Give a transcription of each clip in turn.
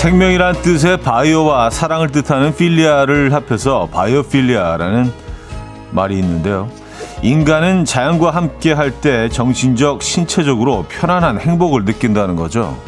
생명이란 뜻의 바이오와 사랑을 뜻하는 필리아를 합해서 바이오필리아라는 말이 있는데요. 인간은 자연과 함께 할 때 정신적, 신체적으로 편안한 행복을 느낀다는 거죠.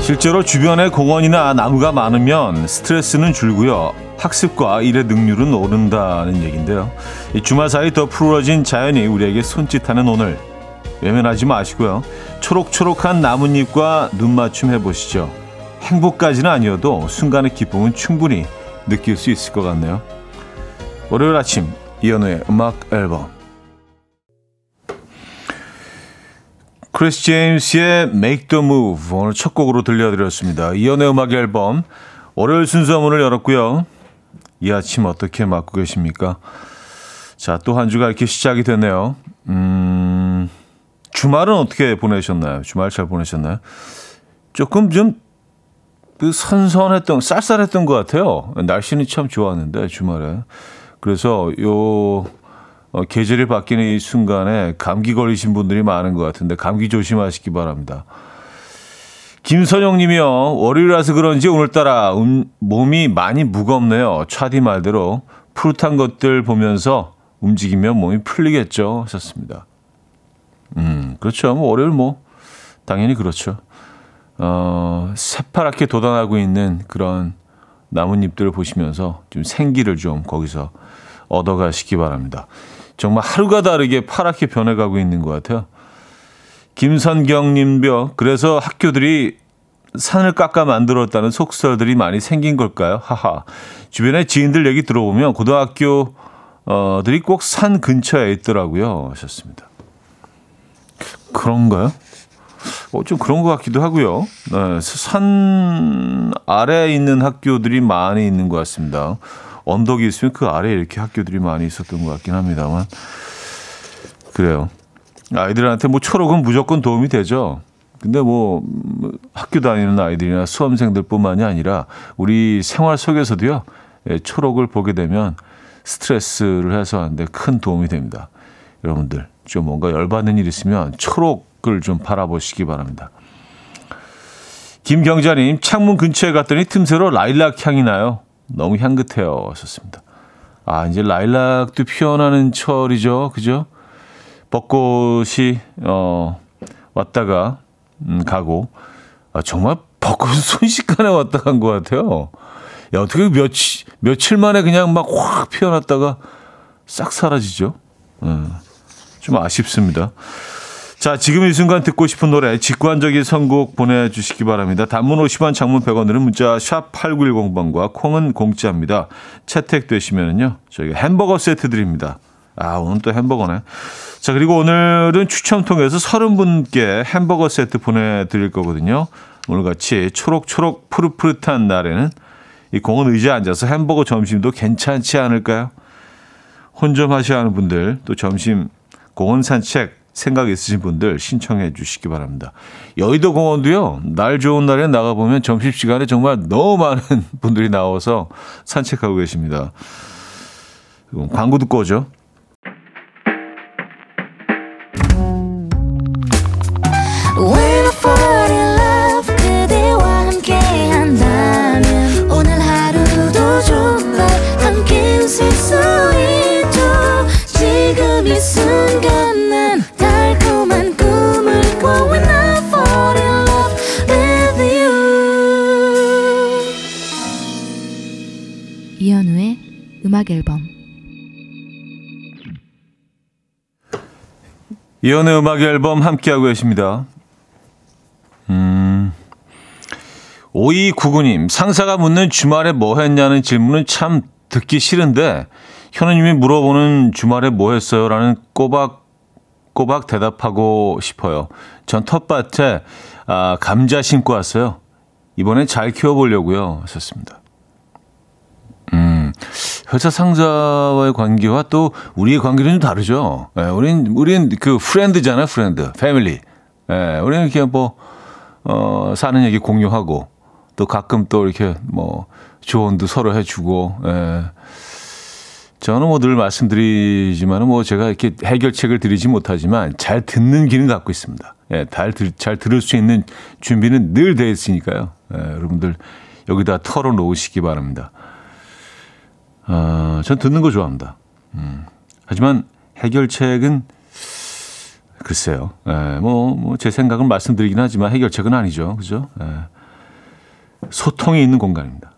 실제로 주변에 공원이나 나무가 많으면 스트레스는 줄고요, 학습과 일의 능률은 오른다는 얘기인데요. 이 주말 사이 더 푸르러진 자연이 우리에게 손짓하는 오늘, 외면하지 마시고요, 초록초록한 나뭇잎과 눈맞춤 해보시죠. 행복까지는 아니어도 순간의 기쁨은 충분히 느낄 수 있을 것 같네요. 월요일 아침 이현우의 음악 앨범, 크리스 제임스의 Make the Move 오늘 첫 곡으로 들려드렸습니다. 이연의 음악 앨범 월요일 순서 문을 열었고요. 이 아침 어떻게 맞고 계십니까? 자, 또 한 주가 이렇게 시작이 되네요. 주말은 어떻게 보내셨나요? 주말 잘 보내셨나요? 조금 좀 선선했던, 쌀쌀했던 것 같아요. 날씨는 참 좋았는데 주말에. 그래서 계절이 바뀌는 이 순간에 감기 걸리신 분들이 많은 것 같은데 감기 조심하시기 바랍니다. 김선영 님이요. 월요일이라서 그런지 오늘따라 몸이 많이 무겁네요. 차디 말대로 푸릇한 것들 보면서 움직이면 몸이 풀리겠죠 하셨습니다. 그렇죠. 월요일 당연히 그렇죠. 새파랗게 돋아나고 있는 그런 나뭇잎들을 보시면서 좀 생기를 좀 거기서 얻어가시기 바랍니다. 정말 하루가 다르게 파랗게 변해가고 있는 것 같아요. 김선경님벼, 그래서 학교들이 산을 깎아 만들었다는 속설들이 많이 생긴 걸까요? 하하. 주변에 지인들 얘기 들어보면 고등학교들이 꼭 산 근처에 있더라고요 하셨습니다. 그런가요? 좀 그런 것 같기도 하고요. 네, 산 아래에 있는 학교들이 많이 있는 것 같습니다. 언덕이 있으면 그 아래에 이렇게 학교들이 많이 있었던 것 같긴 합니다만, 그래요. 아이들한테 초록은 무조건 도움이 되죠. 근데 학교 다니는 아이들이나 수험생들뿐만이 아니라 우리 생활 속에서도요, 초록을 보게 되면 스트레스를 해소하는데 큰 도움이 됩니다. 여러분들 좀 뭔가 열받는 일 있으면 초록을 좀 바라보시기 바랍니다. 김경자님, 창문 근처에 갔더니 틈새로 라일락 향이 나요. 너무 향긋해요 하셨습니다. 아, 이제 라일락도 피어나는 철이죠. 그죠? 벚꽃이 왔다가 가고, 정말 벚꽃은 순식간에 왔다 간 것 같아요. 야, 어떻게 며칠 만에 그냥 막 확 피어났다가 싹 사라지죠. 좀 아쉽습니다. 자, 지금 이 순간 듣고 싶은 노래, 직관적인 선곡 보내주시기 바랍니다. 단문 50원, 장문 100원으로 문자 샵 8910번과 콩은 공짜입니다. 채택되시면은요, 저희가 햄버거 세트 드립니다. 아, 오늘 또 햄버거네. 자, 그리고 오늘은 추첨 통해서 30분께 햄버거 세트 보내드릴 거거든요. 오늘같이 초록초록 푸릇푸릇한 날에는 이 공원 의자에 앉아서 햄버거 점심도 괜찮지 않을까요? 혼점하셔야 하는 분들, 또 점심 공원 산책 생각 있으신 분들 신청해 주시기 바랍니다. 여의도 공원도요, 날 좋은 날에 나가보면 점심시간에 정말 너무 많은 분들이 나와서 산책하고 계십니다. 광고 듣고 오죠. 이현우의 음악 앨범. 이현우의 음악 앨범 함께하고 계십니다. 5299님, 상사가 묻는 주말에 뭐 했냐는 질문은 참 듣기 싫은데 현우님이 물어보는 주말에 뭐 했어요? 라는 꼬박꼬박 대답하고 싶어요. 전 텃밭에 감자 심고 왔어요. 이번엔 잘 키워보려고요 하셨습니다. 회사 상사와의 관계와 또 우리의 관계는 좀 다르죠. 예, 우린 그 프렌드잖아요, 프렌드, 패밀리. 예, 우리는 이렇게 사는 얘기 공유하고 또 가끔 또 이렇게 뭐 조언도 서로 해주고. 예. 저는 뭐 늘 말씀드리지만은 뭐 제가 이렇게 해결책을 드리지 못하지만 잘 듣는 기는 갖고 있습니다. 예, 잘 들을 수 있는 준비는 늘 되어 있으니까요. 예, 여러분들 여기다 털어놓으시기 바랍니다. 전 듣는 거 좋아합니다. 하지만 해결책은 글쎄요. 예, 뭐 제 생각은 말씀드리긴 하지만 해결책은 아니죠, 그죠? 예, 소통이 있는 공간입니다.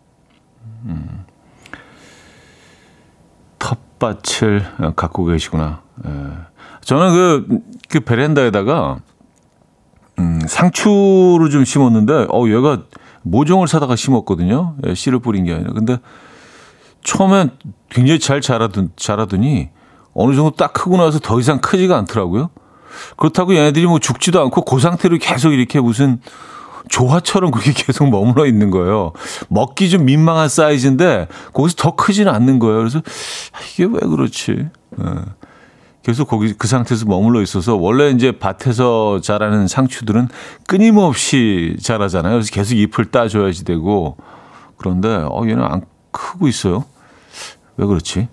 텃밭을 갖고 계시구나. 예. 저는 그 베란다에다가 상추를 좀 심었는데, 얘가 모종을 사다가 심었거든요. 예, 씨를 뿌린 게 아니라. 근데 처음엔 굉장히 잘 자라더니 어느 정도 딱 크고 나서 더 이상 크지가 않더라고요. 그렇다고 얘네들이 뭐 죽지도 않고 그 상태로 계속 이렇게 무슨 조화처럼 그렇게 계속 머물러 있는 거예요. 먹기 좀 민망한 사이즈인데 거기서 더 크지는 않는 거예요. 그래서 이게 왜 그렇지? 예. 계속 거기 그 상태에서 머물러 있어서, 원래 이제 밭에서 자라는 상추들은 끊임없이 자라잖아요. 그래서 계속 잎을 따줘야지 되고, 그런데 얘는 안 크고 있어요. 왜 그렇지?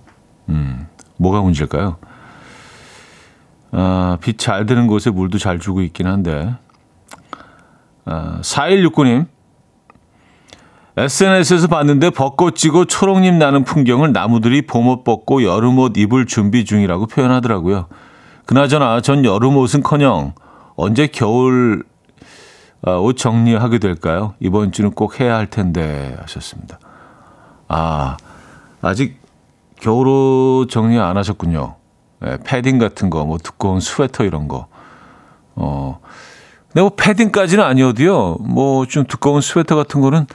뭐가 문제일까요? 빛 잘 드는 곳에 물도 잘 주고 있긴 한데. 4169님, SNS에서 봤는데 벚꽃 지고 초록잎 나는 풍경을 나무들이 봄옷 벗고 여름옷 입을 준비 중이라고 표현하더라고요. 그나저나 전 여름옷은커녕 언제 겨울 옷 정리하게 될까요? 이번 주는 꼭 해야 할 텐데 하셨습니다. 아직 겨울옷 정리 안 하셨군요. 네, 패딩 같은 거, 뭐 두꺼운 스웨터 이런 거. 근데 뭐 패딩까지는 아니어도요, 뭐 좀 두꺼운 스웨터 같은 거는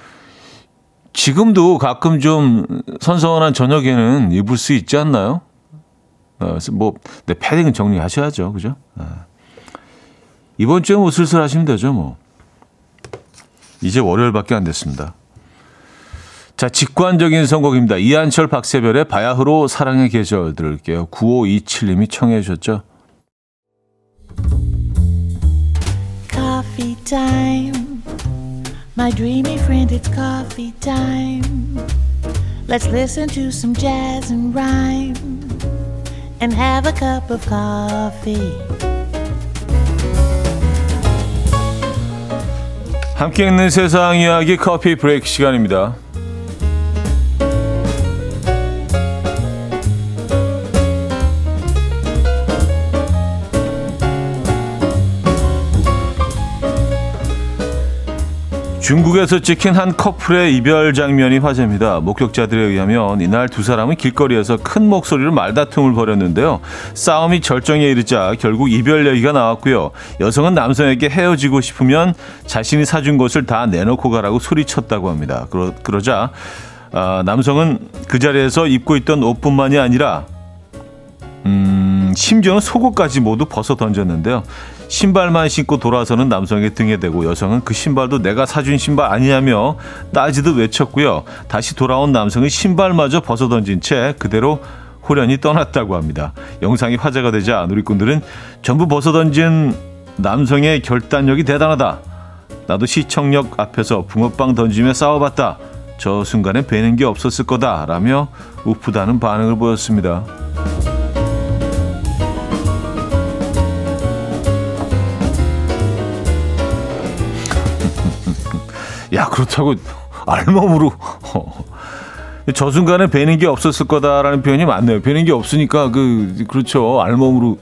지금도 가끔 좀 선선한 저녁에는 입을 수 있지 않나요? 그래서 뭐, 네, 패딩은 정리하셔야죠. 그죠? 이번 주에 뭐 슬슬 하시면 되죠, 뭐. 이제 월요일밖에 안 됐습니다. 자, 직관적인 선곡입니다. 이한철, 박세별의 바야흐로 사랑의 계절 들을게요. 9527님이 청해 주셨죠. Coffee time. My dreamy friend, it's coffee time. Let's listen to some jazz and rhyme and have a cup of coffee. 함께 있는 세상 이야기 커피 브레이크 시간입니다. 중국에서 찍힌 한 커플의 이별 장면이 화제입니다. 목격자들에 의하면 이날 두 사람은 길거리에서 큰 목소리로 말다툼을 벌였는데요. 싸움이 절정에 이르자 결국 이별 얘기가 나왔고요. 여성은 남성에게 헤어지고 싶으면 자신이 사준 것을 다 내놓고 가라고 소리쳤다고 합니다. 그러자 남성은 그 자리에서 입고 있던 옷뿐만이 아니라 심지어는 속옷까지 모두 벗어 던졌는데요. 신발만 신고 돌아서는 남성의 등에 대고, 여성은 그 신발도 내가 사준 신발 아니냐며 따지듯 외쳤고요. 다시 돌아온 남성은 신발마저 벗어 던진 채 그대로 홀연히 떠났다고 합니다. 영상이 화제가 되자 누리꾼들은 전부 벗어 던진 남성의 결단력이 대단하다. 나도 시청역 앞에서 붕어빵 던지며 싸워봤다. 저 순간엔 뵈는 게 없었을 거다. 라며 우프다는 반응을 보였습니다. 야, 그렇다고 알몸으로 저 순간에 뵈는 게 없었을 거다라는 표현이 맞네요. 뵈는 게 없으니까 그렇죠. 알몸으로.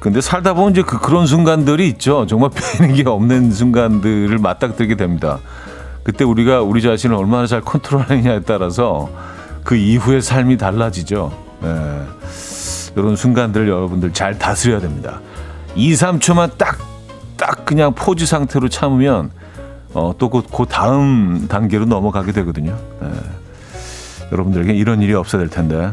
근데 살다 보면 이제 그런 순간들이 있죠. 정말 뵈는 게 없는 순간들을 맞닥뜨리게 됩니다. 그때 우리가 우리 자신을 얼마나 잘 컨트롤하느냐에 따라서 그 이후의 삶이 달라지죠. 예. 이런 순간들을 여러분들 잘 다스려야 됩니다. 2, 3초만 딱 그냥 포즈 상태로 참으면 또 그 다음 단계로 넘어가게 되거든요. 예. 여러분들에게 이런 일이 없어야 될 텐데.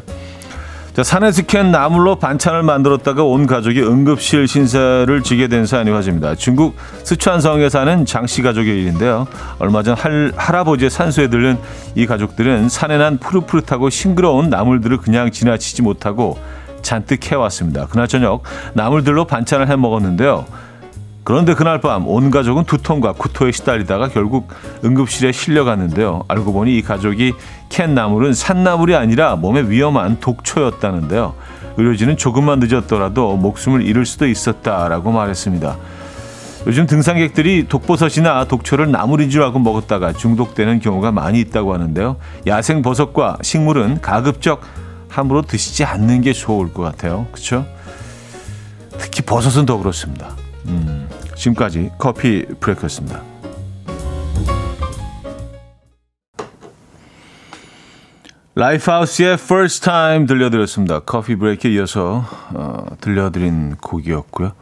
자, 산에서 캔 나물로 반찬을 만들었다가 온 가족이 응급실 신세를 지게 된 사연이 화제입니다. 중국 스촨성에 사는 장씨 가족의 일인데요. 얼마 전 할아버지의 산소에 들른 이 가족들은 산에 난 푸릇푸릇하고 싱그러운 나물들을 그냥 지나치지 못하고 잔뜩 캐왔습니다. 그날 저녁 나물들로 반찬을 해먹었는데요. 그런데 그날 밤 온 가족은 두통과 구토에 시달리다가 결국 응급실에 실려갔는데요. 알고 보니 이 가족이 캔 나물은 산나물이 아니라 몸에 위험한 독초였다는데요. 의료진은 조금만 늦었더라도 목숨을 잃을 수도 있었다라고 말했습니다. 요즘 등산객들이 독버섯이나 독초를 나물인 줄 알고 먹었다가 중독되는 경우가 많이 있다고 하는데요. 야생 버섯과 식물은 가급적 함부로 드시지 않는 게 좋을 것 같아요. 그렇죠? 특히 버섯은 더 그렇습니다. 지금까지 커피 브레이크였습니다. 라이프하우스의 First Time 들려드렸습니다. 커피 브레이크에 이어서 들려드린 곡이었고요.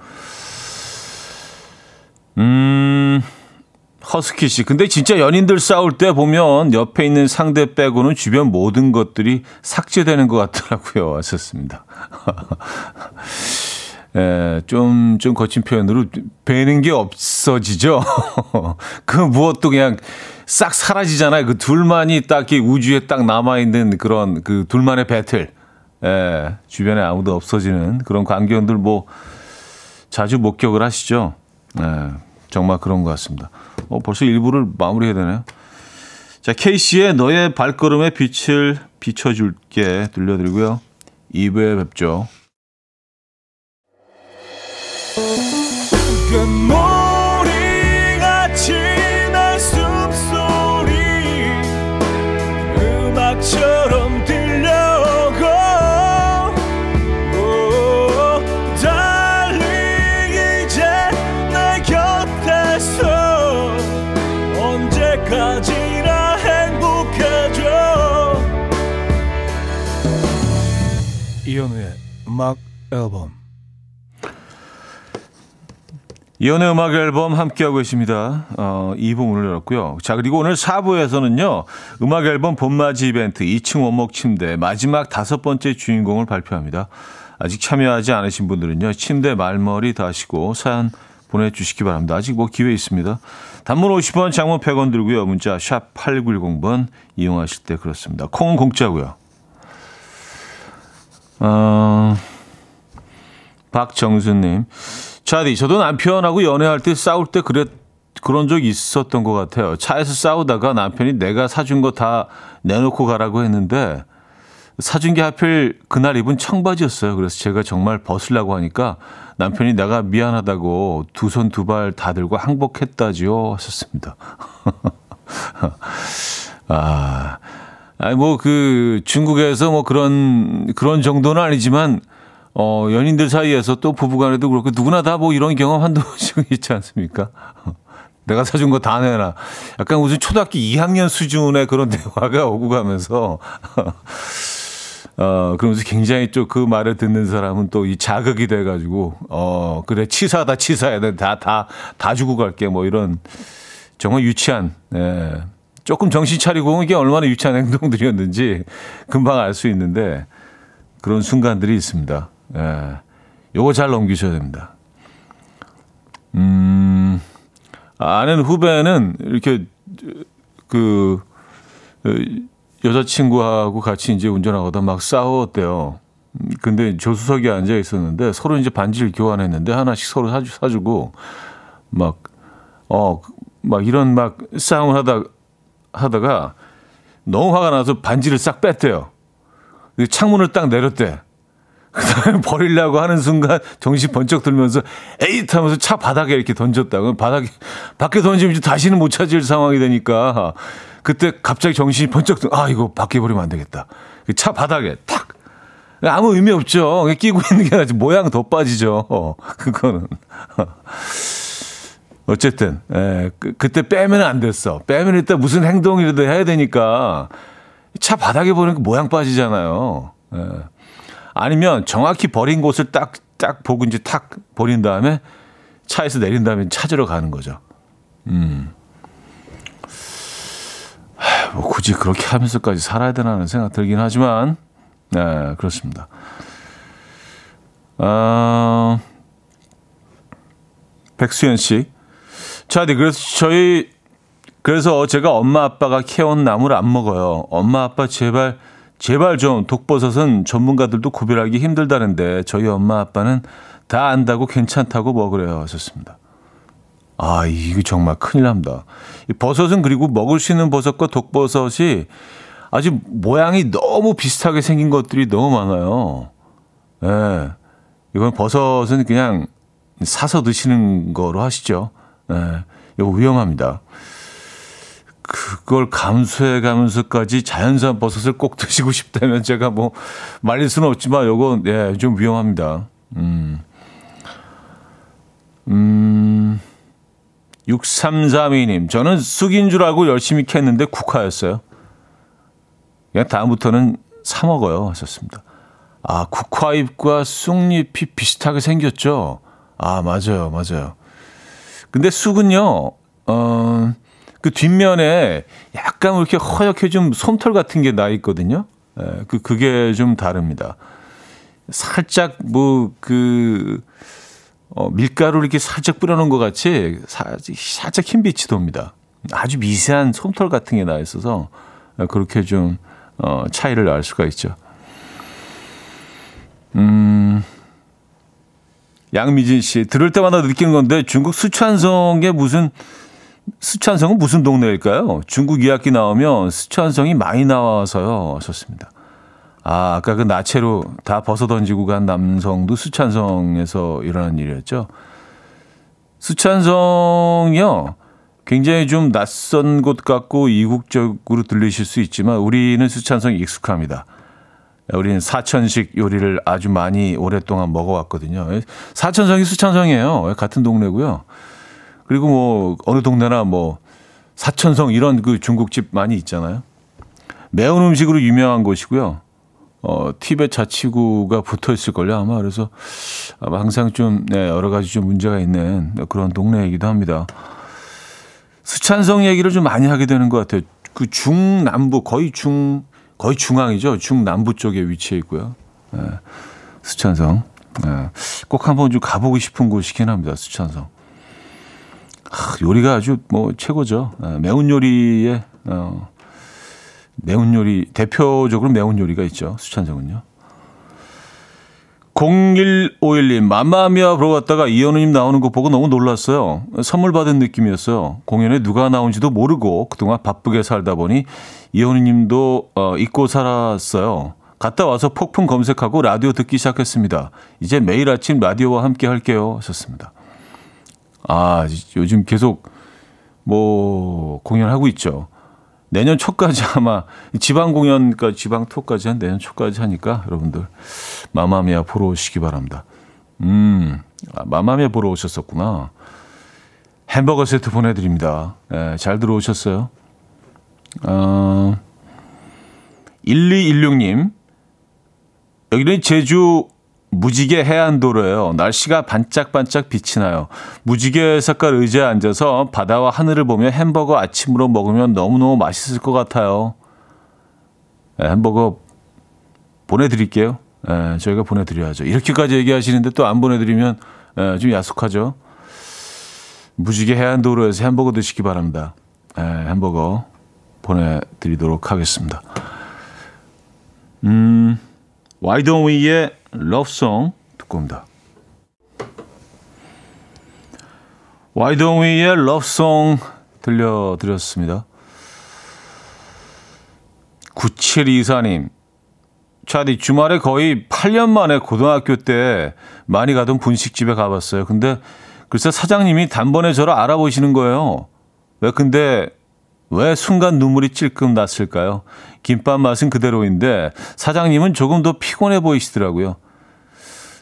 허스키 씨, 근데 진짜 연인들 싸울 때 보면 옆에 있는 상대 빼고는 주변 모든 것들이 삭제되는 것 같더라고요. 왔었습니다. 좀 거친 표현으로 배는 게 없어지죠. 그 무엇도 그냥 싹 사라지잖아요. 그 둘만이 딱 우주에 딱 남아있는 그런 그 둘만의 배틀. 주변에 아무도 없어지는 그런 광경들 뭐 자주 목격을 하시죠. 정말 그런 것 같습니다. 벌써 1부를 마무리해야 되나요? 자, K씨의 너의 발걸음에 빛을 비춰줄게 들려드리고요. 2부에 뵙죠. 머리같이 날 숨소리 음악처럼 들려오고 달리 이제 내 곁에서 언제까지나 행복해져. 이현우의 음악 앨범. 이연의 음악 앨범 함께하고 계십니다. 2부 문을 열었고요. 자, 그리고 오늘 4부에서는요. 음악 앨범 봄맞이 이벤트 2층 원목 침대 마지막 5번째 주인공을 발표합니다. 아직 참여하지 않으신 분들은요. 침대 말머리 다시고 사연 보내주시기 바랍니다. 아직 뭐 기회 있습니다. 단문 50원, 장문 100원 들고요. 문자 샵 8910번 이용하실 때 그렇습니다. 콩은 공짜고요. 박정수님. 차디, 저도 남편하고 연애할 때 싸울 때 그런 적이 있었던 것 같아요. 차에서 싸우다가 남편이 내가 사준 거 다 내놓고 가라고 했는데 사준 게 하필 그날 입은 청바지였어요. 그래서 제가 정말 벗으려고 하니까 남편이 내가 미안하다고 두 손 두 발 다 들고 항복했다지요 하셨습니다. 뭐 그 중국에서 뭐 그런 정도는 아니지만 연인들 사이에서 또 부부간에도 그렇고 누구나 다 뭐 이런 경험 한두 번씩 있지 않습니까? 내가 사준 거 다 내놔. 약간 무슨 초등학교 2학년 수준의 그런 대화가 오고 가면서 그러면서 굉장히 좀 그 말을 듣는 사람은 또 이 자극이 돼가지고 그래 치사하다 치사해 다 주고 갈게 뭐 이런 정말 유치한 조금 정신 차리고 온 게 얼마나 유치한 행동들이었는지 금방 알 수 있는데 그런 순간들이 있습니다. 예. 요거 잘 넘기셔야 됩니다. 아는 후배는 이렇게, 여자친구하고 같이 이제 운전하고다 막 싸웠대요. 근데 조수석에 앉아 있었는데 서로 이제 반지를 교환했는데 하나씩 서로 사주고 막 이런 싸움을 하다가 너무 화가 나서 반지를 싹 뺐대요. 창문을 딱 내렸대. 그 다음에 버리려고 하는 순간 정신 번쩍 들면서 에잇 하면서 차 바닥에 이렇게 던졌다고. 밖에 던지면 다시는 못 찾을 상황이 되니까 그때 갑자기 정신이 번쩍 들, 이거 밖에 버리면 안 되겠다. 차 바닥에 탁. 아무 의미 없죠. 끼고 있는 게 아니라 모양 더 빠지죠. 그거는. 어쨌든, 그때 빼면 안 됐어. 빼면 일단 무슨 행동이라도 해야 되니까. 차 바닥에 버리는 거 모양 빠지잖아요. 예. 아니면 정확히 버린 곳을 딱 보고 이제 탁 버린 다음에 차에서 내린 다음에 찾으러 가는 거죠. 뭐 굳이 그렇게 하면서까지 살아야 되나 하는 생각 들긴 하지만, 네, 그렇습니다. 백수연 씨. 차디, 그래서 제가 엄마 아빠가 캐온 나물 안 먹어요. 엄마 아빠 제발 좀 독버섯은 전문가들도 구별하기 힘들다는데 저희 엄마 아빠는 다 안다고 괜찮다고 먹으래요. 하셨습니다. 아, 이거 정말 큰일 납니다. 이 버섯은 그리고 먹을 수 있는 버섯과 독버섯이 아주 모양이 너무 비슷하게 생긴 것들이 너무 많아요. 예. 이건 버섯은 그냥 사서 드시는 거로 하시죠. 예. 이거 위험합니다. 그걸 감수해가면서까지 자연산 버섯을 꼭 드시고 싶다면 제가 뭐 말릴 수는 없지만 요건 예, 좀 위험합니다. 6332님, 저는 쑥인 줄 알고 열심히 캤는데 국화였어요. 그냥 다음부터는 사 먹어요 하셨습니다. 아, 국화잎과 쑥잎이 비슷하게 생겼죠. 아, 맞아요, 맞아요. 근데 쑥은요, 그 뒷면에 약간 이렇게 허옇게 좀 솜털 같은 게 나 있거든요. 예, 그게 좀 다릅니다. 살짝 뭐 밀가루 이렇게 살짝 뿌려놓은 것 같이 살짝 흰 빛이 돕니다. 아주 미세한 솜털 같은 게 나 있어서 그렇게 좀 차이를 알 수가 있죠. 양미진 씨, 들을 때마다 느끼는 건데 중국 쓰촨성에 쓰촨성은 무슨 동네일까요? 중국 2학기 나오면 쓰촨성이 많이 나와서요. 좋습니다. 아, 아까 그 나체로 다 벗어던지고 간 남성도 쓰촨성에서 일어난 일이었죠. 쓰촨성이요, 굉장히 좀 낯선 곳 같고 이국적으로 들리실 수 있지만 우리는 쓰촨성이 익숙합니다. 우리는 사천식 요리를 아주 많이 오랫동안 먹어왔거든요. 사천성이 쓰촨성이에요. 같은 동네고요. 그리고 뭐 어느 동네나 뭐 사천성 이런 그 중국집 많이 있잖아요. 매운 음식으로 유명한 곳이고요. 티벳 자치구가 붙어 있을걸요. 아마 그래서 아마 항상 좀 여러 가지 좀 문제가 있는 그런 동네이기도 합니다. 쓰촨성 얘기를 좀 많이 하게 되는 것 같아요. 그 중남부 거의 중앙이죠. 중남부 쪽에 위치해 있고요. 네, 쓰촨성. 네, 꼭 한번 좀 가보고 싶은 곳이긴 합니다. 쓰촨성. 요리가 아주 뭐 최고죠. 매운 요리, 대표적으로 매운 요리가 있죠. 쓰촨성은요. 0151님, 맘마미아 보러 갔다가 이현우님 나오는 거 보고 너무 놀랐어요. 선물 받은 느낌이었어요. 공연에 누가 나온지도 모르고 그동안 바쁘게 살다 보니 이현우님도 잊고 살았어요. 갔다 와서 폭풍 검색하고 라디오 듣기 시작했습니다. 이제 매일 아침 라디오와 함께 할게요 하셨습니다. 아, 요즘 계속 뭐 공연하고 있죠. 내년 초까지 아마 지방 공연까지, 지방 토까지 한 내년 초까지 하니까 여러분들 마마미아 보러 오시기 바랍니다. 마마미아 보러 오셨었구나. 햄버거 세트 보내드립니다. 네, 잘 들어오셨어요. 1216님, 여기는 제주 무지개 해안도로예요. 날씨가 반짝반짝 빛이 나요. 무지개 색깔 의자에 앉아서 바다와 하늘을 보며 햄버거 아침으로 먹으면 너무너무 맛있을 것 같아요. 네, 햄버거 보내드릴게요. 네, 저희가 보내드려야죠. 이렇게까지 얘기하시는데 또 안 보내드리면 좀 야속하죠. 무지개 해안도로에서 햄버거 드시기 바랍니다. 네, 햄버거 보내드리도록 하겠습니다. Why Don't We의 러브송 듣고 옵니다. Why Don't We의 러브송 들려드렸습니다. 9724님, 차디, 주말에 거의 8년 만에 고등학교 때 많이 가던 분식집에 가봤어요. 근데 글쎄 사장님이 단번에 저를 알아보시는 거예요. 왜 순간 눈물이 찔끔 났을까요? 김밥 맛은 그대로인데 사장님은 조금 더 피곤해 보이시더라고요.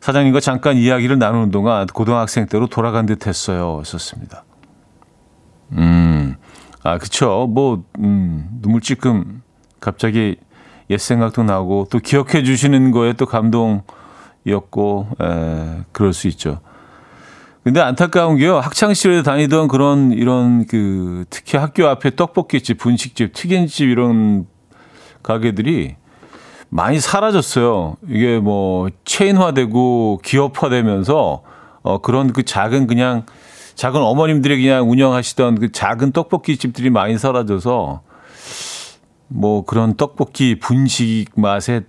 사장님과 잠깐 이야기를 나누는 동안 고등학생 때로 돌아간 듯 했어요. 썼습니다. 아, 그쵸. 뭐, 눈물 찔끔, 갑자기 옛 생각도 나고 또 기억해 주시는 거에 또 감동이었고, 그럴 수 있죠. 근데 안타까운 게요, 학창시절에 다니던 그런, 이런, 특히 학교 앞에 떡볶이집, 분식집, 튀김집, 이런 가게들이 많이 사라졌어요. 이게 뭐, 체인화되고 기업화되면서, 그런 작은 어머님들이 그냥 운영하시던 그 작은 떡볶이집들이 많이 사라져서, 뭐, 그런 떡볶이, 분식 맛의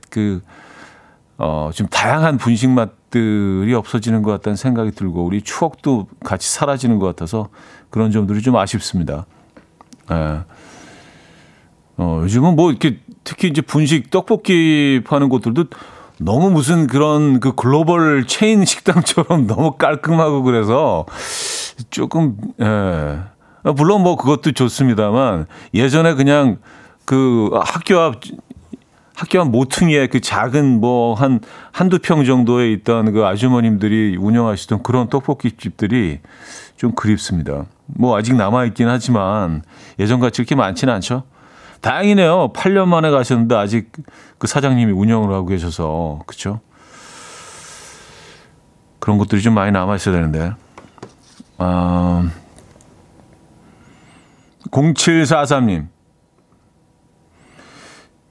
지금 다양한 분식 맛들이 없어지는 것 같다는 생각이 들고 우리 추억도 같이 사라지는 것 같아서 그런 점들이 좀 아쉽습니다. 예. 요즘은 뭐 이렇게 특히 이제 분식 떡볶이 파는 곳들도 너무 무슨 그런 그 글로벌 체인 식당처럼 너무 깔끔하고 그래서 조금, 예. 물론 뭐 그것도 좋습니다만 예전에 그냥 그 학교 앞 모퉁이에 그 작은 뭐 한두 평 정도에 있던 그 아주머님들이 운영하시던 그런 떡볶이 집들이 좀 그립습니다. 뭐 아직 남아있긴 하지만 예전같이 그렇게 많지는 않죠. 다행이네요. 8년 만에 가셨는데 아직 그 사장님이 운영을 하고 계셔서. 그렇죠? 그런 것들이 좀 많이 남아있어야 되는데. 0743님.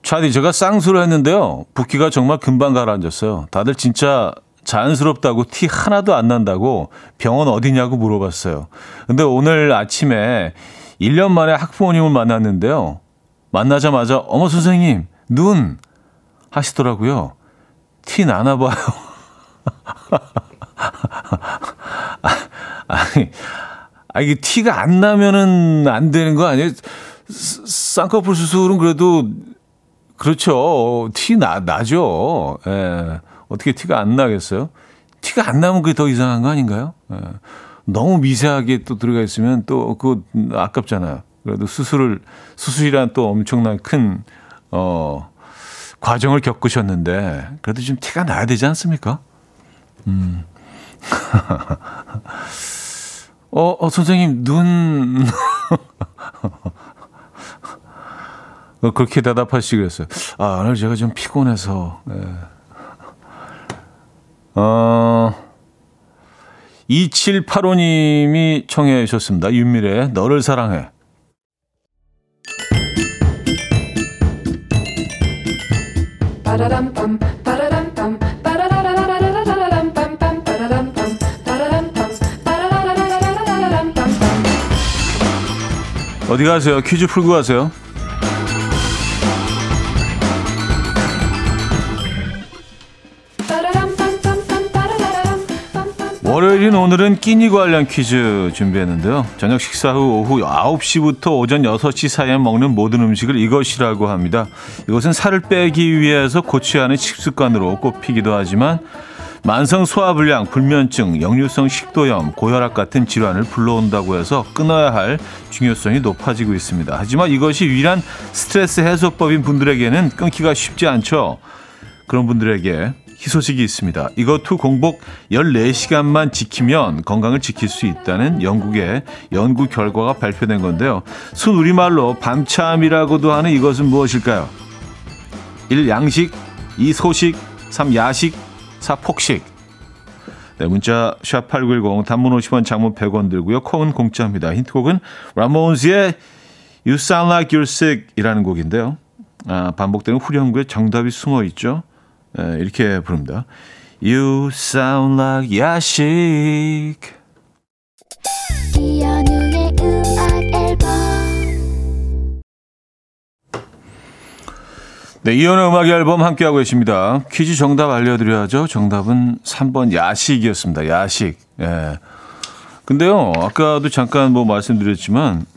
차디, 제가 쌍수를 했는데요. 붓기가 정말 금방 가라앉았어요. 다들 진짜 자연스럽다고 티 하나도 안 난다고 병원 어디냐고 물어봤어요. 근데 오늘 아침에 1년 만에 학부모님을 만났는데요. 만나자마자 어머 선생님 눈 하시더라고요. 티 나나 봐요. 아니 이게 티가 안 나면은 안 되는 거 아니에요? 쌍꺼풀 수술은 그래도 그렇죠. 티 나죠. 예. 어떻게 티가 안 나겠어요? 티가 안 나면 그게 더 이상한 거 아닌가요? 예. 너무 미세하게 또 들어가 있으면 또 그거 아깝잖아요. 그래도 수술이란 또 엄청난 큰 과정을 겪으셨는데 그래도 좀 티가 나야 되지 않습니까? 선생님 눈 그렇게 대답하시겠어요? 아, 오늘 제가 좀 피곤해서. 네. 2785님이 청해 주셨습니다. 윤미래의 너를 사랑해. 어디 가세요? 퀴즈 풀고 가세요. 월요일인 오늘은 끼니 관련 퀴즈 준비했는데요. 저녁 식사 후 오후 9시부터 오전 6시 사이에 먹는 모든 음식을 이것이라고 합니다. 이것은 살을 빼기 위해서 고쳐야 하는 식습관으로 꼽히기도 하지만 만성 소화불량, 불면증, 역류성 식도염, 고혈압 같은 질환을 불러온다고 해서 끊어야 할 중요성이 높아지고 있습니다. 하지만 이것이 유일한 스트레스 해소법인 분들에게는 끊기가 쉽지 않죠. 그런 분들에게 희소식이 있습니다. 이것 후 공복 14시간만 지키면 건강을 지킬 수 있다는 영국의 연구 결과가 발표된 건데요. 순 우리말로 밤참이라고도 하는 이것은 무엇일까요? 1. 양식, 2. 소식, 3. 야식, 4. 폭식. 네, 문자 #8910 단문 50원 장문 100원 들고요. 콩은 공짜입니다. 힌트곡은 라몬즈의 You Sound Like You're Sick 이라는 곡인데요. 반복되는 후렴구에 정답이 숨어있죠. 이렇게 부릅니다. You sound like 야식. 이현우의 음악 앨범. 네, 이현우의 음악 앨범 함께하고 계십니다. 퀴즈 정답 알려드려야죠. 정답은 3번 야식이었습니다. 야식. 예. 근데요, 아까도 잠깐 뭐 말씀드렸지만,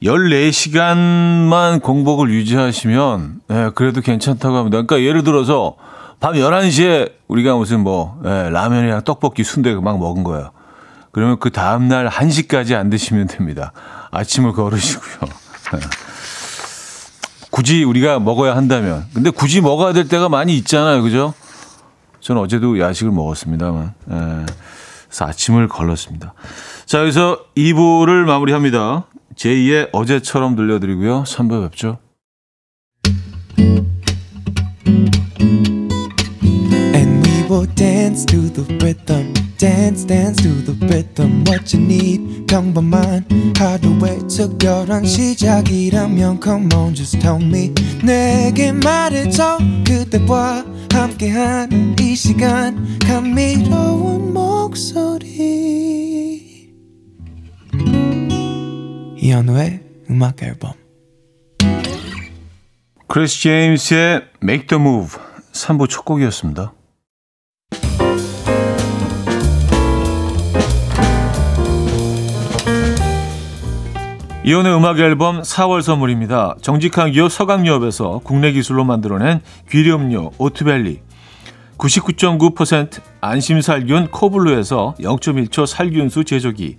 14시간만 공복을 유지하시면, 예, 그래도 괜찮다고 합니다. 그러니까 예를 들어서, 밤 11시에 우리가 무슨 라면이랑 떡볶이, 순대 막 먹은 거예요. 그러면 그 다음날 1시까지 안 드시면 됩니다. 아침을 거르시고요. 굳이 우리가 먹어야 한다면. 근데 굳이 먹어야 될 때가 많이 있잖아요. 그죠? 저는 어제도 야식을 먹었습니다만. 예, 그래서 아침을 걸렀습니다. 자, 여기서 2부를 마무리합니다. 제2의 어제처럼 들려드리고요. 3부에 뵙죠. And we will dance to the rhythm. Dance, dance to the rhythm. What you need, 평범한 하루의 특별한 시작이라면 Come on, just tell me. 내게 말해줘. 그대와 함께한 이 시간 감미로운 목소리 이현우의 음악 앨범. 크리스 제임스의 Make the Move 3부 첫 곡이었습니다. 이온의 음악 앨범 4월 선물입니다. 정직한 기업 서강유업에서 국내 기술로 만들어낸 귀리음료 오트밸리, 99.9% 안심살균 코블루에서 0.1초 살균수 제조기,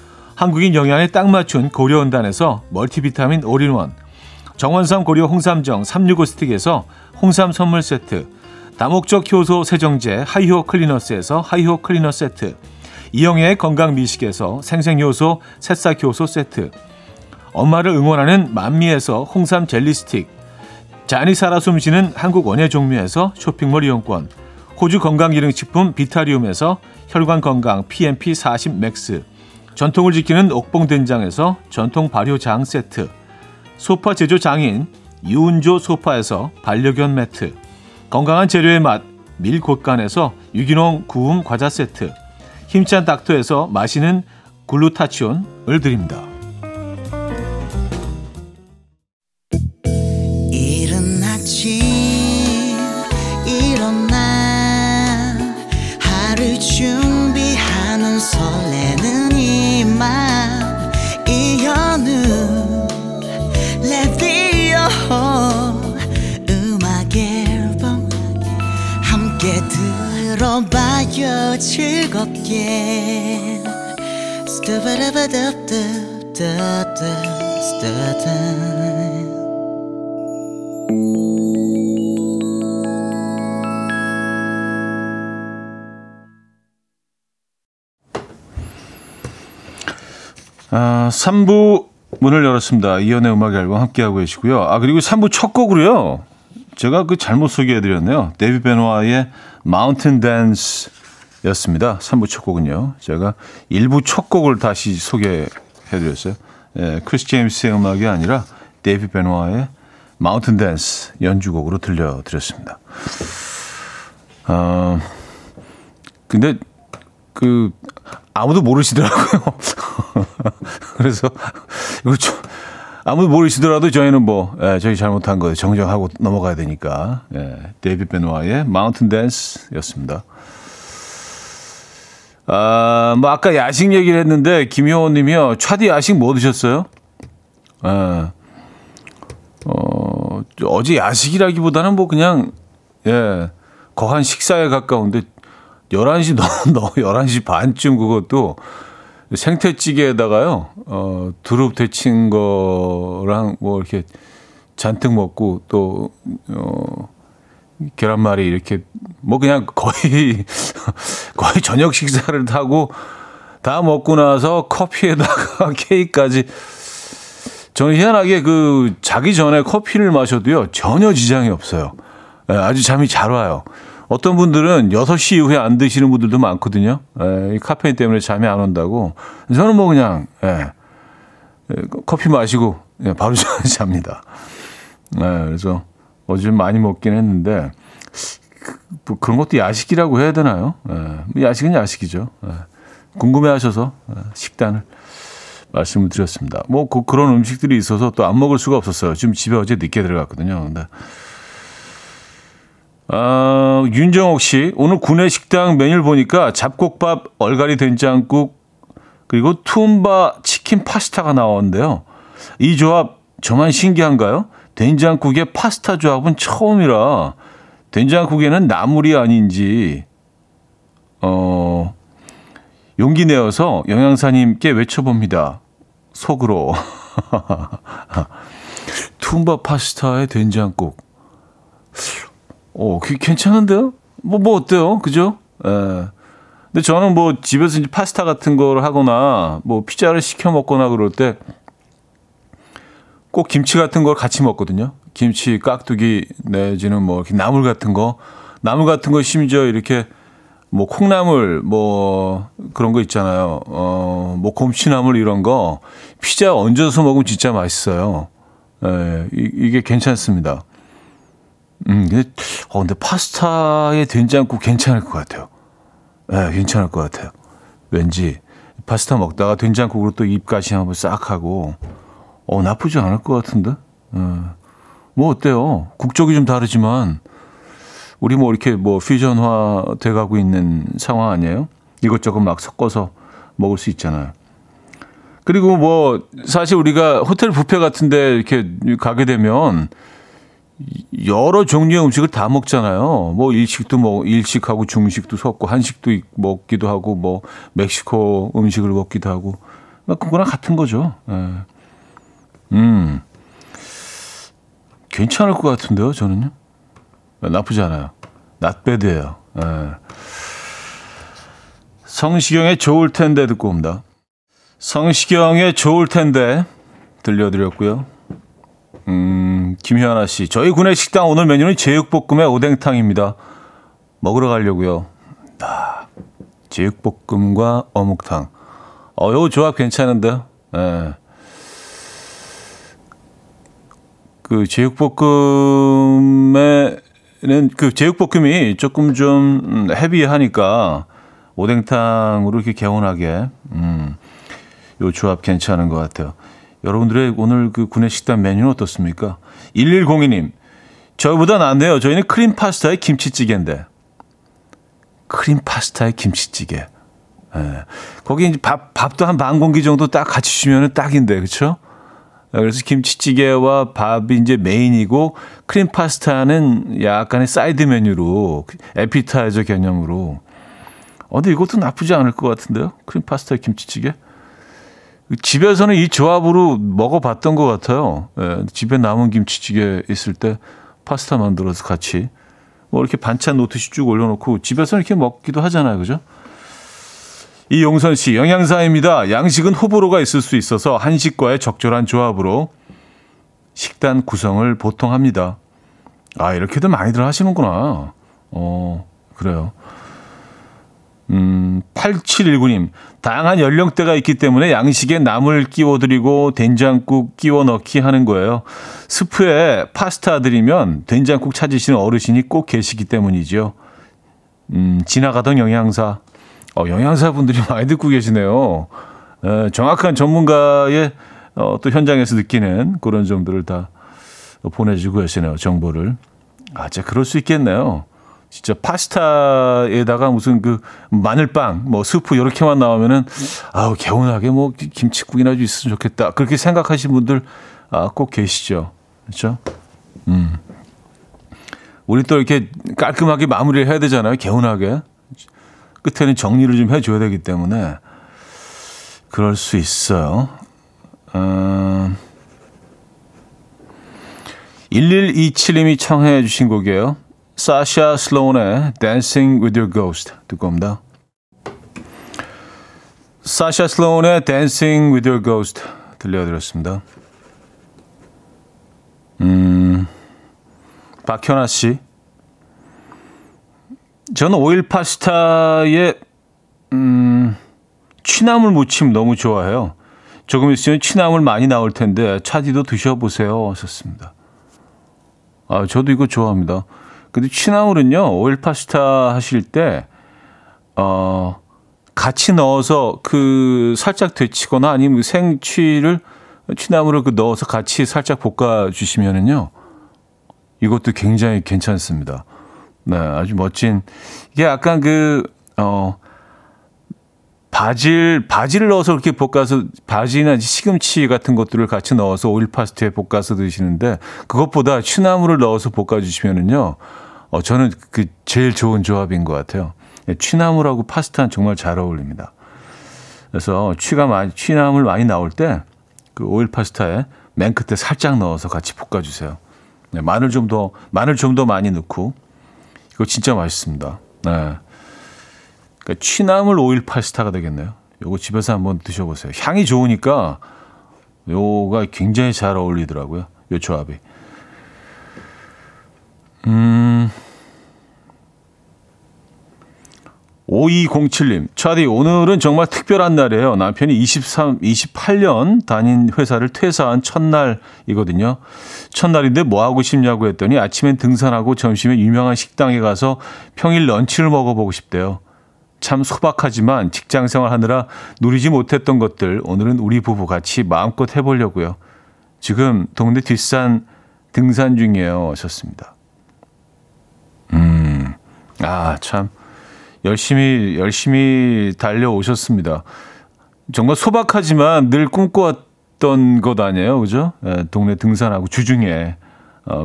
한국인 영양에 딱 맞춘 고려온단에서 멀티비타민 올인원, 정원삼 고려 홍삼정 365스틱에서 홍삼 선물 세트, 다목적 효소 세정제 하이호 클리너스에서 하이호 클리너 세트, 이영애의 건강 미식에서 생생효소 새싹효소 세트, 엄마를 응원하는 만미에서 홍삼 젤리 스틱, 잔이 살아 숨쉬는 한국 원예 종묘에서 쇼핑몰 이용권, 호주 건강기능식품 비타리움에서 혈관건강 PMP40 맥스, 전통을 지키는 옥봉된장에서 전통 발효장 세트, 소파 제조 장인 이운조 소파에서 반려견 매트, 건강한 재료의 맛 밀곳간에서 유기농 구움 과자 세트, 힘찬 닥터에서 마시는 글루타치온을 드립니다. 들어봐요 즐겁게 아, 3부 문을 열었습니다. 이연의 음악 앨범 함께하고 계시고요. 아, 그리고 3부 첫 곡으로요, 제가 잘못 소개해드렸네요. 데이비 베노아의 Mountain Dance 였습니다. 3부 첫 곡은요, 제가 1부 첫 곡을 다시 소개해드렸어요. 예, 크리스 제임스의 음악이 아니라 데이비 베노아의 Mountain Dance 연주곡으로 들려드렸습니다. 근데 그 아무도 모르시더라고요. 그래서 이거 좀 아무도 모르시더라도 저희는 뭐, 예, 저희 잘못한 거 정정하고 넘어가야 되니까, 예, 데이비드 베노아의 마운틴 댄스였습니다. 아, 뭐 아까 야식 얘기를 했는데 김효원님이요, 차디 야식 뭐 드셨어요? 예, 어제 야식이라기보다는 뭐 그냥, 예, 거한 식사에 가까운데 11시 반쯤, 그것도 생태찌개에다가요, 두릅 데친 거랑 뭐 이렇게 잔뜩 먹고, 또, 계란말이 이렇게, 뭐 그냥 거의 저녁 식사를 하고, 다 먹고 나서 커피에다가 케이크까지. 저는 희한하게 그 자기 전에 커피를 마셔도요, 전혀 지장이 없어요. 아주 잠이 잘 와요. 어떤 분들은 6시 이후에 안 드시는 분들도 많거든요. 이 카페인 때문에 잠이 안 온다고. 저는 뭐 그냥, 예, 커피 마시고, 예, 바로 잡니다. 예, 그래서 어제 많이 먹긴 했는데, 뭐 그런 것도 야식이라고 해야 되나요? 예, 야식은 야식이죠. 예, 궁금해하셔서 식단을 말씀을 드렸습니다. 뭐 그런 음식들이 있어서 또 안 먹을 수가 없었어요. 지금 집에 어제 늦게 들어갔거든요. 근데 윤정옥 씨, 오늘 구내 식당 메뉴를 보니까 잡곡밥, 얼갈이 된장국, 그리고 투움바 치킨 파스타가 나왔는데요. 이 조합 저만 신기한가요? 된장국에 파스타 조합은 처음이라 된장국에는 나물이 아닌지 용기 내어서 영양사님께 외쳐봅니다. 속으로. 투움바 파스타에 된장국. 그게 괜찮은데요? 뭐 어때요? 그죠? 예. 근데 저는 뭐 집에서 이제 파스타 같은 걸 하거나 뭐 피자를 시켜 먹거나 그럴 때 꼭 김치 같은 걸 같이 먹거든요. 김치, 깍두기 내지는 뭐 이렇게 나물 같은 거 심지어 이렇게 뭐 콩나물 뭐 그런 거 있잖아요. 뭐 곰치나물 이런 거 피자 얹어서 먹으면 진짜 맛있어요. 예, 이게 괜찮습니다. 근데 파스타에 된장국 괜찮을 것 같아요. 예, 괜찮을 것 같아요. 왠지 파스타 먹다가 된장국으로 또 입가심 한번 싹 하고, 나쁘지 않을 것 같은데. 예. 뭐 어때요? 국적이 좀 다르지만 우리 뭐 이렇게 뭐 퓨전화 돼가고 있는 상황 아니에요? 이것저것 막 섞어서 먹을 수 있잖아요. 그리고 뭐 사실 우리가 호텔 뷔페 같은데 이렇게 가게 되면 여러 종류의 음식을 다 먹잖아요. 뭐 일식하고 중식도 섞고 한식도 먹기도 하고 뭐 멕시코 음식을 먹기도 하고 그거랑 같은 거죠. 예. 괜찮을 것 같은데요, 저는요. 나쁘지 않아요. 낫배드예요. 예. 성시경의 좋을 텐데 듣고 옵니다. 성시경의 좋을 텐데 들려드렸고요. 김현아 씨, 저희 군의 식당 오늘 메뉴는 제육볶음에 오뎅탕입니다. 먹으러 가려고요. 제육볶음과 어묵탕. 요 조합 괜찮은데요. 예. 그 제육볶음에는 그 제육볶음이 조금 좀 헤비하니까 오뎅탕으로 이렇게 개운하게 요 조합 괜찮은 것 같아요. 여러분들의 오늘 그 군의 식단 메뉴는 어떻습니까? 1102님, 저희보다 낫네요. 저희는 크림 파스타에 김치찌개인데. 크림 파스타에 김치찌개. 예. 거기 이제 밥도 한 반 공기 정도 딱 같이 주면은 딱인데, 그렇죠? 그래서 김치찌개와 밥이 이제 메인이고 크림 파스타는 약간의 사이드 메뉴로 에피타이저 개념으로. 근데 이것도 나쁘지 않을 것 같은데요? 크림 파스타에 김치찌개? 집에서는 이 조합으로 먹어봤던 것 같아요. 예, 집에 남은 김치찌개 있을 때 파스타 만들어서 같이 뭐 이렇게 반찬 놓듯이 쭉 올려놓고 집에서는 이렇게 먹기도 하잖아요, 그죠? 이용선 씨, 영양사입니다. 양식은 호불호가 있을 수 있어서 한식과의 적절한 조합으로 식단 구성을 보통 합니다. 이렇게도 많이들 하시는구나. 그래요. 8719님, 다양한 연령대가 있기 때문에 양식에 나물 끼워드리고 된장국 끼워 넣기 하는 거예요. 스프에 파스타 드리면 된장국 찾으시는 어르신이 꼭 계시기 때문이죠. 지나가던 영양사. 영양사분들이 많이 듣고 계시네요. 정확한 전문가의 또 현장에서 느끼는 그런 점들을 다 보내주고 계시네요. 정보를. 진짜 그럴 수 있겠네요. 진짜 파스타에다가 무슨 그 마늘빵, 뭐 스프 이렇게만 나오면은 개운하게 뭐 김치국이나 좀 있으면 좋겠다. 그렇게 생각하시는 분들 꼭 계시죠, 그렇죠? 우리 또 이렇게 깔끔하게 마무리를 해야 되잖아요, 개운하게. 끝에는 정리를 좀 해줘야 되기 때문에 그럴 수 있어요. 1127님이 청해 주신 곡이에요. 사샤 슬로운의 Dancing with your ghost 듣고 옵니다. 사샤 슬로운의 Dancing with your ghost 들려드렸습니다. 박현아 씨, 저는 오일 파스타에 취나물 무침 너무 좋아해요. 조금 있으면 취나물 많이 나올 텐데 차디도 드셔보세요 하셨습니다. 저도 이거 좋아합니다. 근데 취나물은요, 오일 파스타 하실 때, 같이 넣어서 그 살짝 데치거나 아니면 취나물을 그 넣어서 같이 살짝 볶아주시면은요, 이것도 굉장히 괜찮습니다. 네, 아주 멋진. 이게 약간 바질을 넣어서 이렇게 볶아서, 바지나 시금치 같은 것들을 같이 넣어서 오일 파스타에 볶아서 드시는데, 그것보다 취나물을 넣어서 볶아주시면은요, 저는 그 제일 좋은 조합인 것 같아요. 취나물하고 파스타는 정말 잘 어울립니다. 그래서 취나물 많이 나올 때, 그 오일 파스타에 맨 끝에 살짝 넣어서 같이 볶아주세요. 네, 마늘 좀 더 많이 넣고, 이거 진짜 맛있습니다. 네. 그러니까 취나물 오일 파스타가 되겠네요. 요거 집에서 한번 드셔보세요. 향이 좋으니까 요가 굉장히 잘 어울리더라고요, 요 조합이. 5207님, 차디 오늘은 정말 특별한 날이에요. 남편이 28년 다닌 회사를 퇴사한 첫날이거든요. 첫날인데 뭐 하고 싶냐고 했더니 아침엔 등산하고 점심에 유명한 식당에 가서 평일 런치를 먹어보고 싶대요. 참 소박하지만 직장생활 하느라 누리지 못했던 것들 오늘은 우리 부부 같이 마음껏 해보려고요. 지금 동네 뒷산 등산 중이에요. 하셨습니다. 아, 참 열심히 달려오셨습니다. 정말 소박하지만 늘 꿈꿔왔던 것 아니에요, 그죠? 예, 동네 등산하고 주중에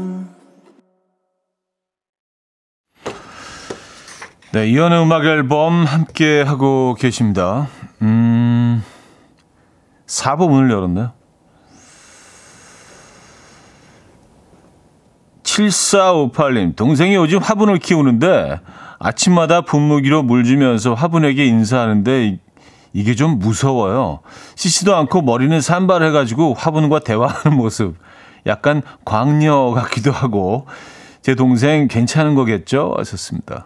네, 이현의 음악 앨범 함께 하고 계십니다. 4부 문을 열었네요. 7458님, 동생이 요즘 화분을 키우는데 아침마다 분무기로 물 주면서 화분에게 인사하는데 이게 좀 무서워요. 씻지도 않고 머리는 산발해가지고 화분과 대화하는 모습. 약간 광녀 같기도 하고. 제 동생 괜찮은 거겠죠? 하셨습니다.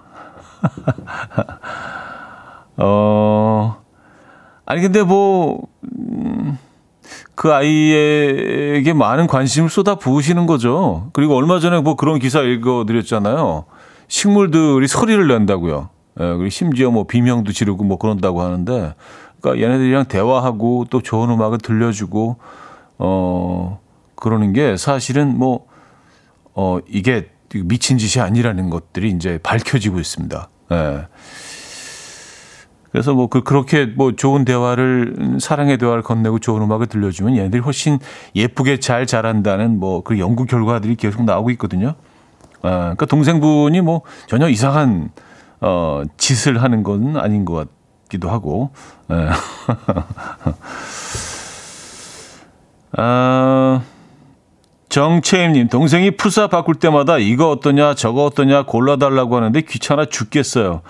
아니, 근데 그 아이에게 많은 관심을 쏟아부으시는 거죠. 그리고 얼마 전에 그런 기사 읽어드렸잖아요. 식물들이 소리를 낸다고요. 예, 그리고 심지어 비명도 지르고 그런다고 하는데, 그러니까 얘네들이랑 대화하고 또 좋은 음악을 들려주고, 그러는 게 사실은 이게 미친 짓이 아니라는 것들이 이제 밝혀지고 있습니다. 예. 그래서 그렇게 좋은 대화를, 사랑의 대화를 건네고 좋은 음악을 들려주면 얘네들이 훨씬 예쁘게 잘 자란다는 그 연구 결과들이 계속 나오고 있거든요. 예. 그러니까 동생분이 전혀 이상한 짓을 하는 건 아닌 것 같기도 하고. 예. 정채임님, 동생이 프사 바꿀 때마다 이거 어떠냐 저거 어떠냐 골라달라고 하는데 귀찮아 죽겠어요.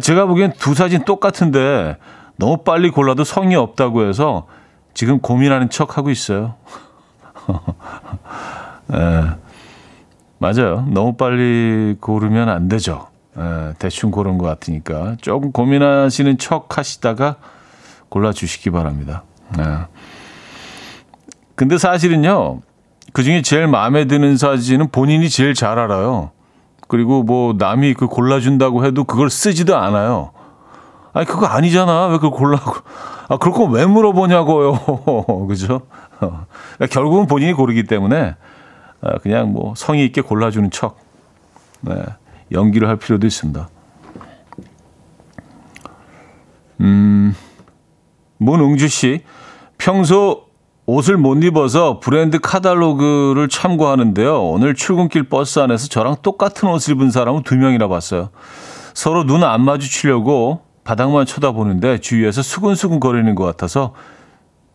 제가 보기엔 두 사진 똑같은데 너무 빨리 골라도 성의 없다고 해서 지금 고민하는 척하고 있어요. 네, 맞아요. 너무 빨리 고르면 안 되죠. 네, 대충 고른 것 같으니까 조금 고민하시는 척 하시다가 골라주시기 바랍니다. 네. 근데 사실은요, 그중에 제일 마음에 드는 사진은 본인이 제일 잘 알아요. 그리고 남이 골라준다고 해도 그걸 쓰지도 않아요. 아니, 그거 아니잖아. 왜 그걸 골라고. 아, 그럴 거 왜 물어보냐고요. 그죠? 결국은 본인이 고르기 때문에 그냥 성의 있게 골라주는 척. 네, 연기를 할 필요도 있습니다. 문응주 씨. 평소 옷을 못 입어서 브랜드 카탈로그를 참고하는데요. 오늘 출근길 버스 안에서 저랑 똑같은 옷을 입은 사람은 2명이나 봤어요. 서로 눈 안 마주치려고 바닥만 쳐다보는데 주위에서 수근수근 거리는 것 같아서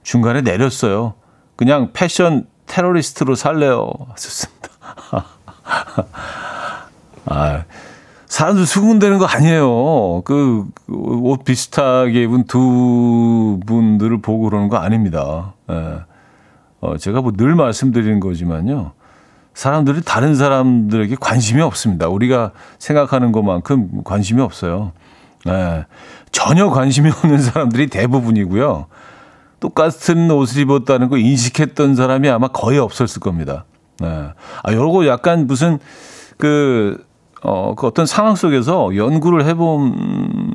중간에 내렸어요. 그냥 패션 테러리스트로 살래요. 좋습니다. 아, 사람들 수군대는 거 아니에요. 옷 비슷하게 입은 두 분들을 보고 그러는 거 아닙니다. 예. 제가 늘 말씀드리는 거지만요. 사람들이 다른 사람들에게 관심이 없습니다. 우리가 생각하는 것만큼 관심이 없어요. 예. 전혀 관심이 없는 사람들이 대부분이고요. 똑같은 옷을 입었다는 걸 인식했던 사람이 아마 거의 없었을 겁니다. 예. 아, 요거 약간 무슨 어떤 상황 속에서 연구를 해본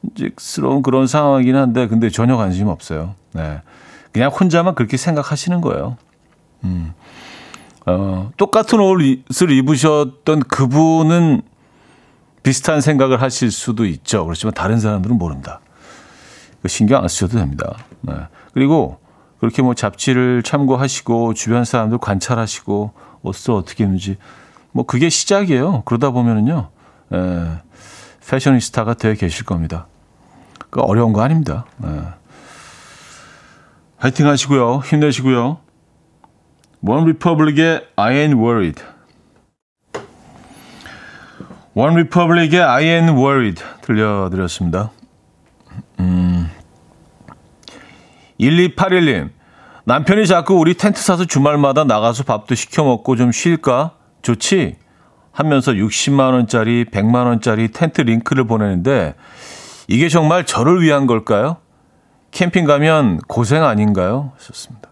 끔찍스러운 그런 상황이긴 한데 근데 전혀 관심 없어요. 네. 그냥 혼자만 그렇게 생각하시는 거예요. 똑같은 옷을 입으셨던 그분은 비슷한 생각을 하실 수도 있죠. 그렇지만 다른 사람들은 모른다. 신경 안 쓰셔도 됩니다. 네. 그리고 그렇게 뭐 잡지를 참고하시고 주변 사람들 관찰하시고 옷을 어떻게 입는지 뭐 그게 시작이에요. 그러다 보면은요 패셔니스타가 되어 계실 겁니다. 그러니까 어려운 거 아닙니다. 화이팅 하시고요. 힘내시고요. 원 리퍼블릭의 I am worried. 원 리퍼블릭의 I am worried 들려드렸습니다. 1281님 남편이 자꾸 우리 텐트 사서 주말마다 나가서 밥도 시켜 먹고 좀 쉴까? 좋지? 하면서 60만 원짜리 100만 원짜리 텐트 링크를 보내는데 이게 정말 저를 위한 걸까요? 캠핑 가면 고생 아닌가요? 좋습니다.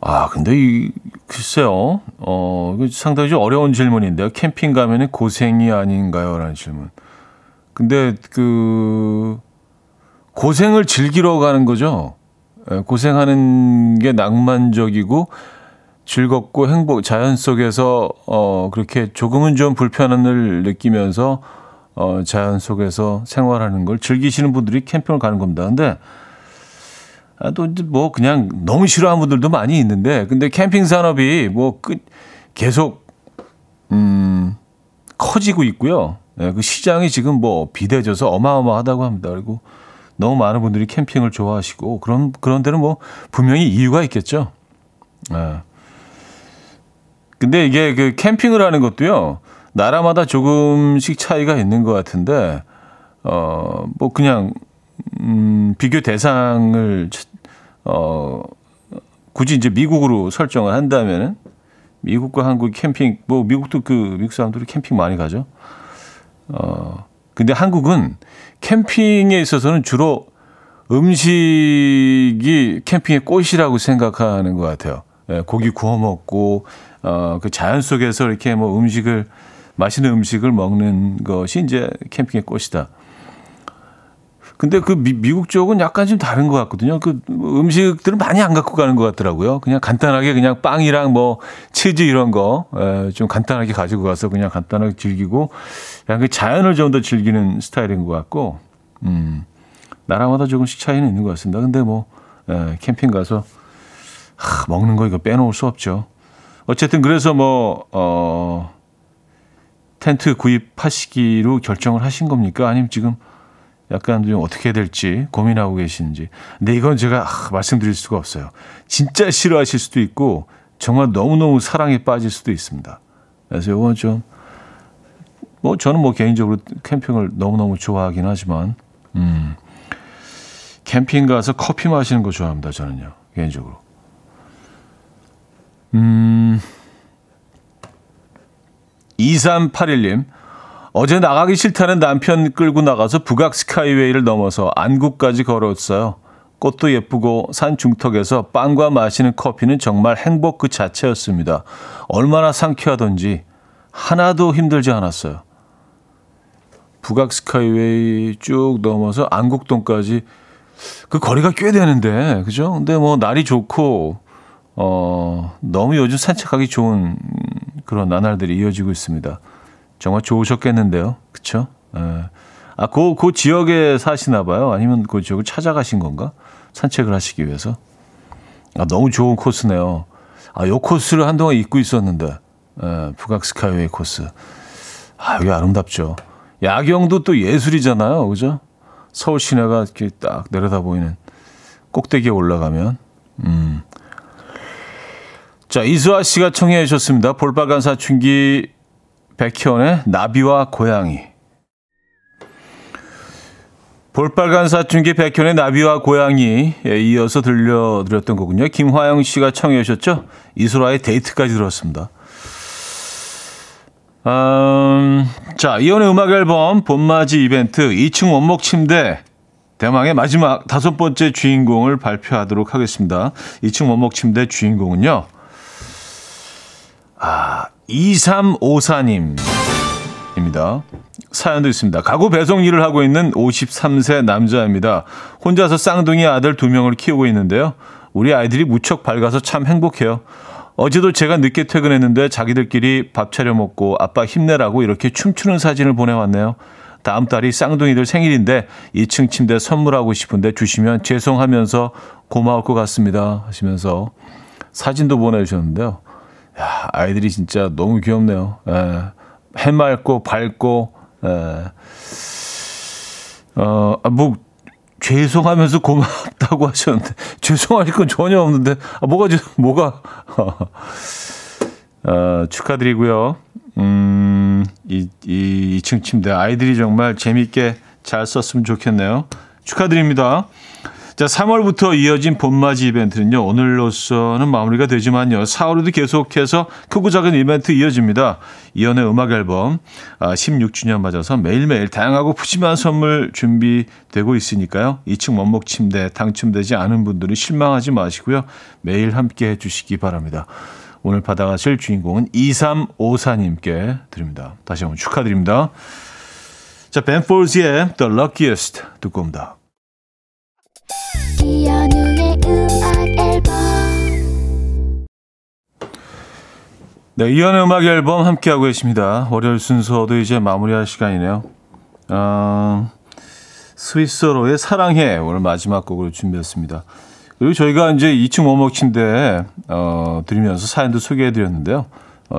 아 근데 이 글쎄요 이거 상당히 좀 어려운 질문인데요. 캠핑 가면은 고생이 아닌가요?라는 질문. 근데 그 고생을 즐기러 가는 거죠. 고생하는 게 낭만적이고 즐겁고 행복, 자연 속에서 그렇게 조금은 좀 불편함을 느끼면서 자연 속에서 생활하는 걸 즐기시는 분들이 캠핑을 가는 겁니다. 근데 또 뭐 그냥 너무 싫어하는 분들도 많이 있는데, 근데 캠핑 산업이 뭐 계속 커지고 있고요. 그 시장이 지금 뭐 비대져서 어마어마하다고 합니다. 그리고 너무 많은 분들이 캠핑을 좋아하시고 그런 데는 뭐 분명히 이유가 있겠죠. 예. 근데 이게 그 캠핑을 하는 것도요 나라마다 조금씩 차이가 있는 것 같은데 뭐 그냥 비교 대상을 굳이 이제 미국으로 설정을 한다면은 미국과 한국 캠핑 뭐 미국도 그 미국 사람들이 캠핑 많이 가죠. 근데 한국은 캠핑에 있어서는 주로 음식이 캠핑의 꽃이라고 생각하는 것 같아요. 고기 구워 먹고 그 자연 속에서 이렇게 뭐 음식을 맛있는 음식을 먹는 것이 이제 캠핑의 꽃이다. 근데 그 미국 쪽은 약간 좀 다른 것 같거든요. 그 음식들은 많이 안 갖고 가는 것 같더라고요. 그냥 간단하게 그냥 빵이랑 뭐 치즈 이런 거 좀 간단하게 가지고 가서 그냥 간단하게 즐기고 그냥 그 자연을 좀 더 즐기는 스타일인 것 같고 나라마다 조금씩 차이는 있는 것 같습니다. 근데 뭐 캠핑 가서 먹는 거 이거 빼놓을 수 없죠. 어쨌든 그래서 뭐 텐트 구입하시기로 결정을 하신 겁니까? 아니면 지금 약간 좀 어떻게 해야 될지 고민하고 계시는지. 근데 이건 제가 말씀드릴 수가 없어요. 진짜 싫어하실 수도 있고 정말 너무너무 사랑에 빠질 수도 있습니다. 그래서 이건 좀 뭐 저는 뭐 개인적으로 캠핑을 너무너무 좋아하긴 하지만 캠핑 가서 커피 마시는 거 좋아합니다. 저는요. 개인적으로. 음, 2381님 어제 나가기 싫다는 남편 끌고 나가서 북악 스카이웨이를 넘어서 안국까지 걸어왔어요. 꽃도 예쁘고 산 중턱에서 빵과 마시는 커피는 정말 행복 그 자체였습니다. 얼마나 상쾌하던지 하나도 힘들지 않았어요. 북악 스카이웨이 쭉 넘어서 안국동까지 그 거리가 꽤 되는데 그죠? 근데 뭐 날이 좋고 너무 요즘 산책하기 좋은 그런 나날들이 이어지고 있습니다. 정말 좋으셨겠는데요. 그렇죠? 아, 그 지역에 사시나 봐요. 아니면 그 지역을 찾아가신 건가? 산책을 하시기 위해서. 아, 너무 좋은 코스네요. 아, 요 코스를 한동안 잊고 있었는데. 북악 스카이웨이 코스. 아, 여기 아름답죠. 야경도 또 예술이잖아요. 그죠? 서울 시내가 이렇게 딱 내려다 보이는 꼭대기에 올라가면. 자, 이수아 씨가 청해 주셨습니다. 볼빨간 사춘기 백현의 나비와 고양이. 볼빨간 사춘기 백현의 나비와 고양이에 이어서 들려드렸던 거군요. 김화영 씨가 청해 주셨죠. 이소라의 데이트까지 들었습니다. 자, 이혼의 음악 앨범 봄맞이 이벤트 2층 원목 침대 대망의 마지막 5번째 주인공을 발표하도록 하겠습니다. 2층 원목 침대 주인공은요. 2354님입니다. 사연도 있습니다. 가구 배송 일을 하고 있는 53세 남자입니다. 혼자서 쌍둥이 아들 2명을 키우고 있는데요. 우리 아이들이 무척 밝아서 참 행복해요. 어제도 제가 늦게 퇴근했는데 자기들끼리 밥 차려 먹고 아빠 힘내라고 이렇게 춤추는 사진을 보내왔네요. 다음 달이 쌍둥이들 생일인데 2층 침대 선물하고 싶은데 주시면 죄송하면서 고마울 것 같습니다 하시면서 사진도 보내주셨는데요. 야, 아이들이 진짜 너무 귀엽네요. 예, 해맑고 밝고 예. 뭐 죄송하면서 고맙다고 하셨는데 죄송할 건 전혀 없는데 축하드리고요. 2층 침대 아이들이 정말 재밌게 잘 썼으면 좋겠네요. 축하드립니다. 자, 3월부터 이어진 봄맞이 이벤트는요. 오늘로서는 마무리가 되지만요. 4월에도 계속해서 크고 작은 이벤트 이어집니다. 이연의 음악 앨범 16주년 맞아서 매일매일 다양하고 푸짐한 선물 준비되고 있으니까요. 2층 원목 침대 당첨되지 않은 분들은 실망하지 마시고요. 매일 함께해 주시기 바랍니다. 오늘 받아가실 주인공은 2354님께 드립니다. 다시 한번 축하드립니다. 자, 벤포즈의 The Luckiest 듣고 옵니다. 이현우의 음악 앨범. 네, 이현우의 음악 앨범 함께하고 계십니다. 월요일 순서도 이제 마무리할 시간이네요. 스위스로의 사랑해 오늘 마지막 곡으로 준비했습니다. 그리고 저희가 이제 2층 원목 침대에 드리면서 사연도 소개해드렸는데요.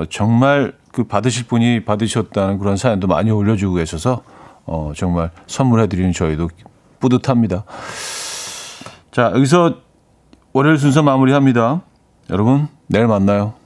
정말 그 받으실 분이 받으셨다는 그런 사연도 많이 올려주고 계셔서 정말 선물해드리는 저희도 뿌듯합니다. 자, 여기서 월요일 순서 마무리합니다. 여러분, 내일 만나요.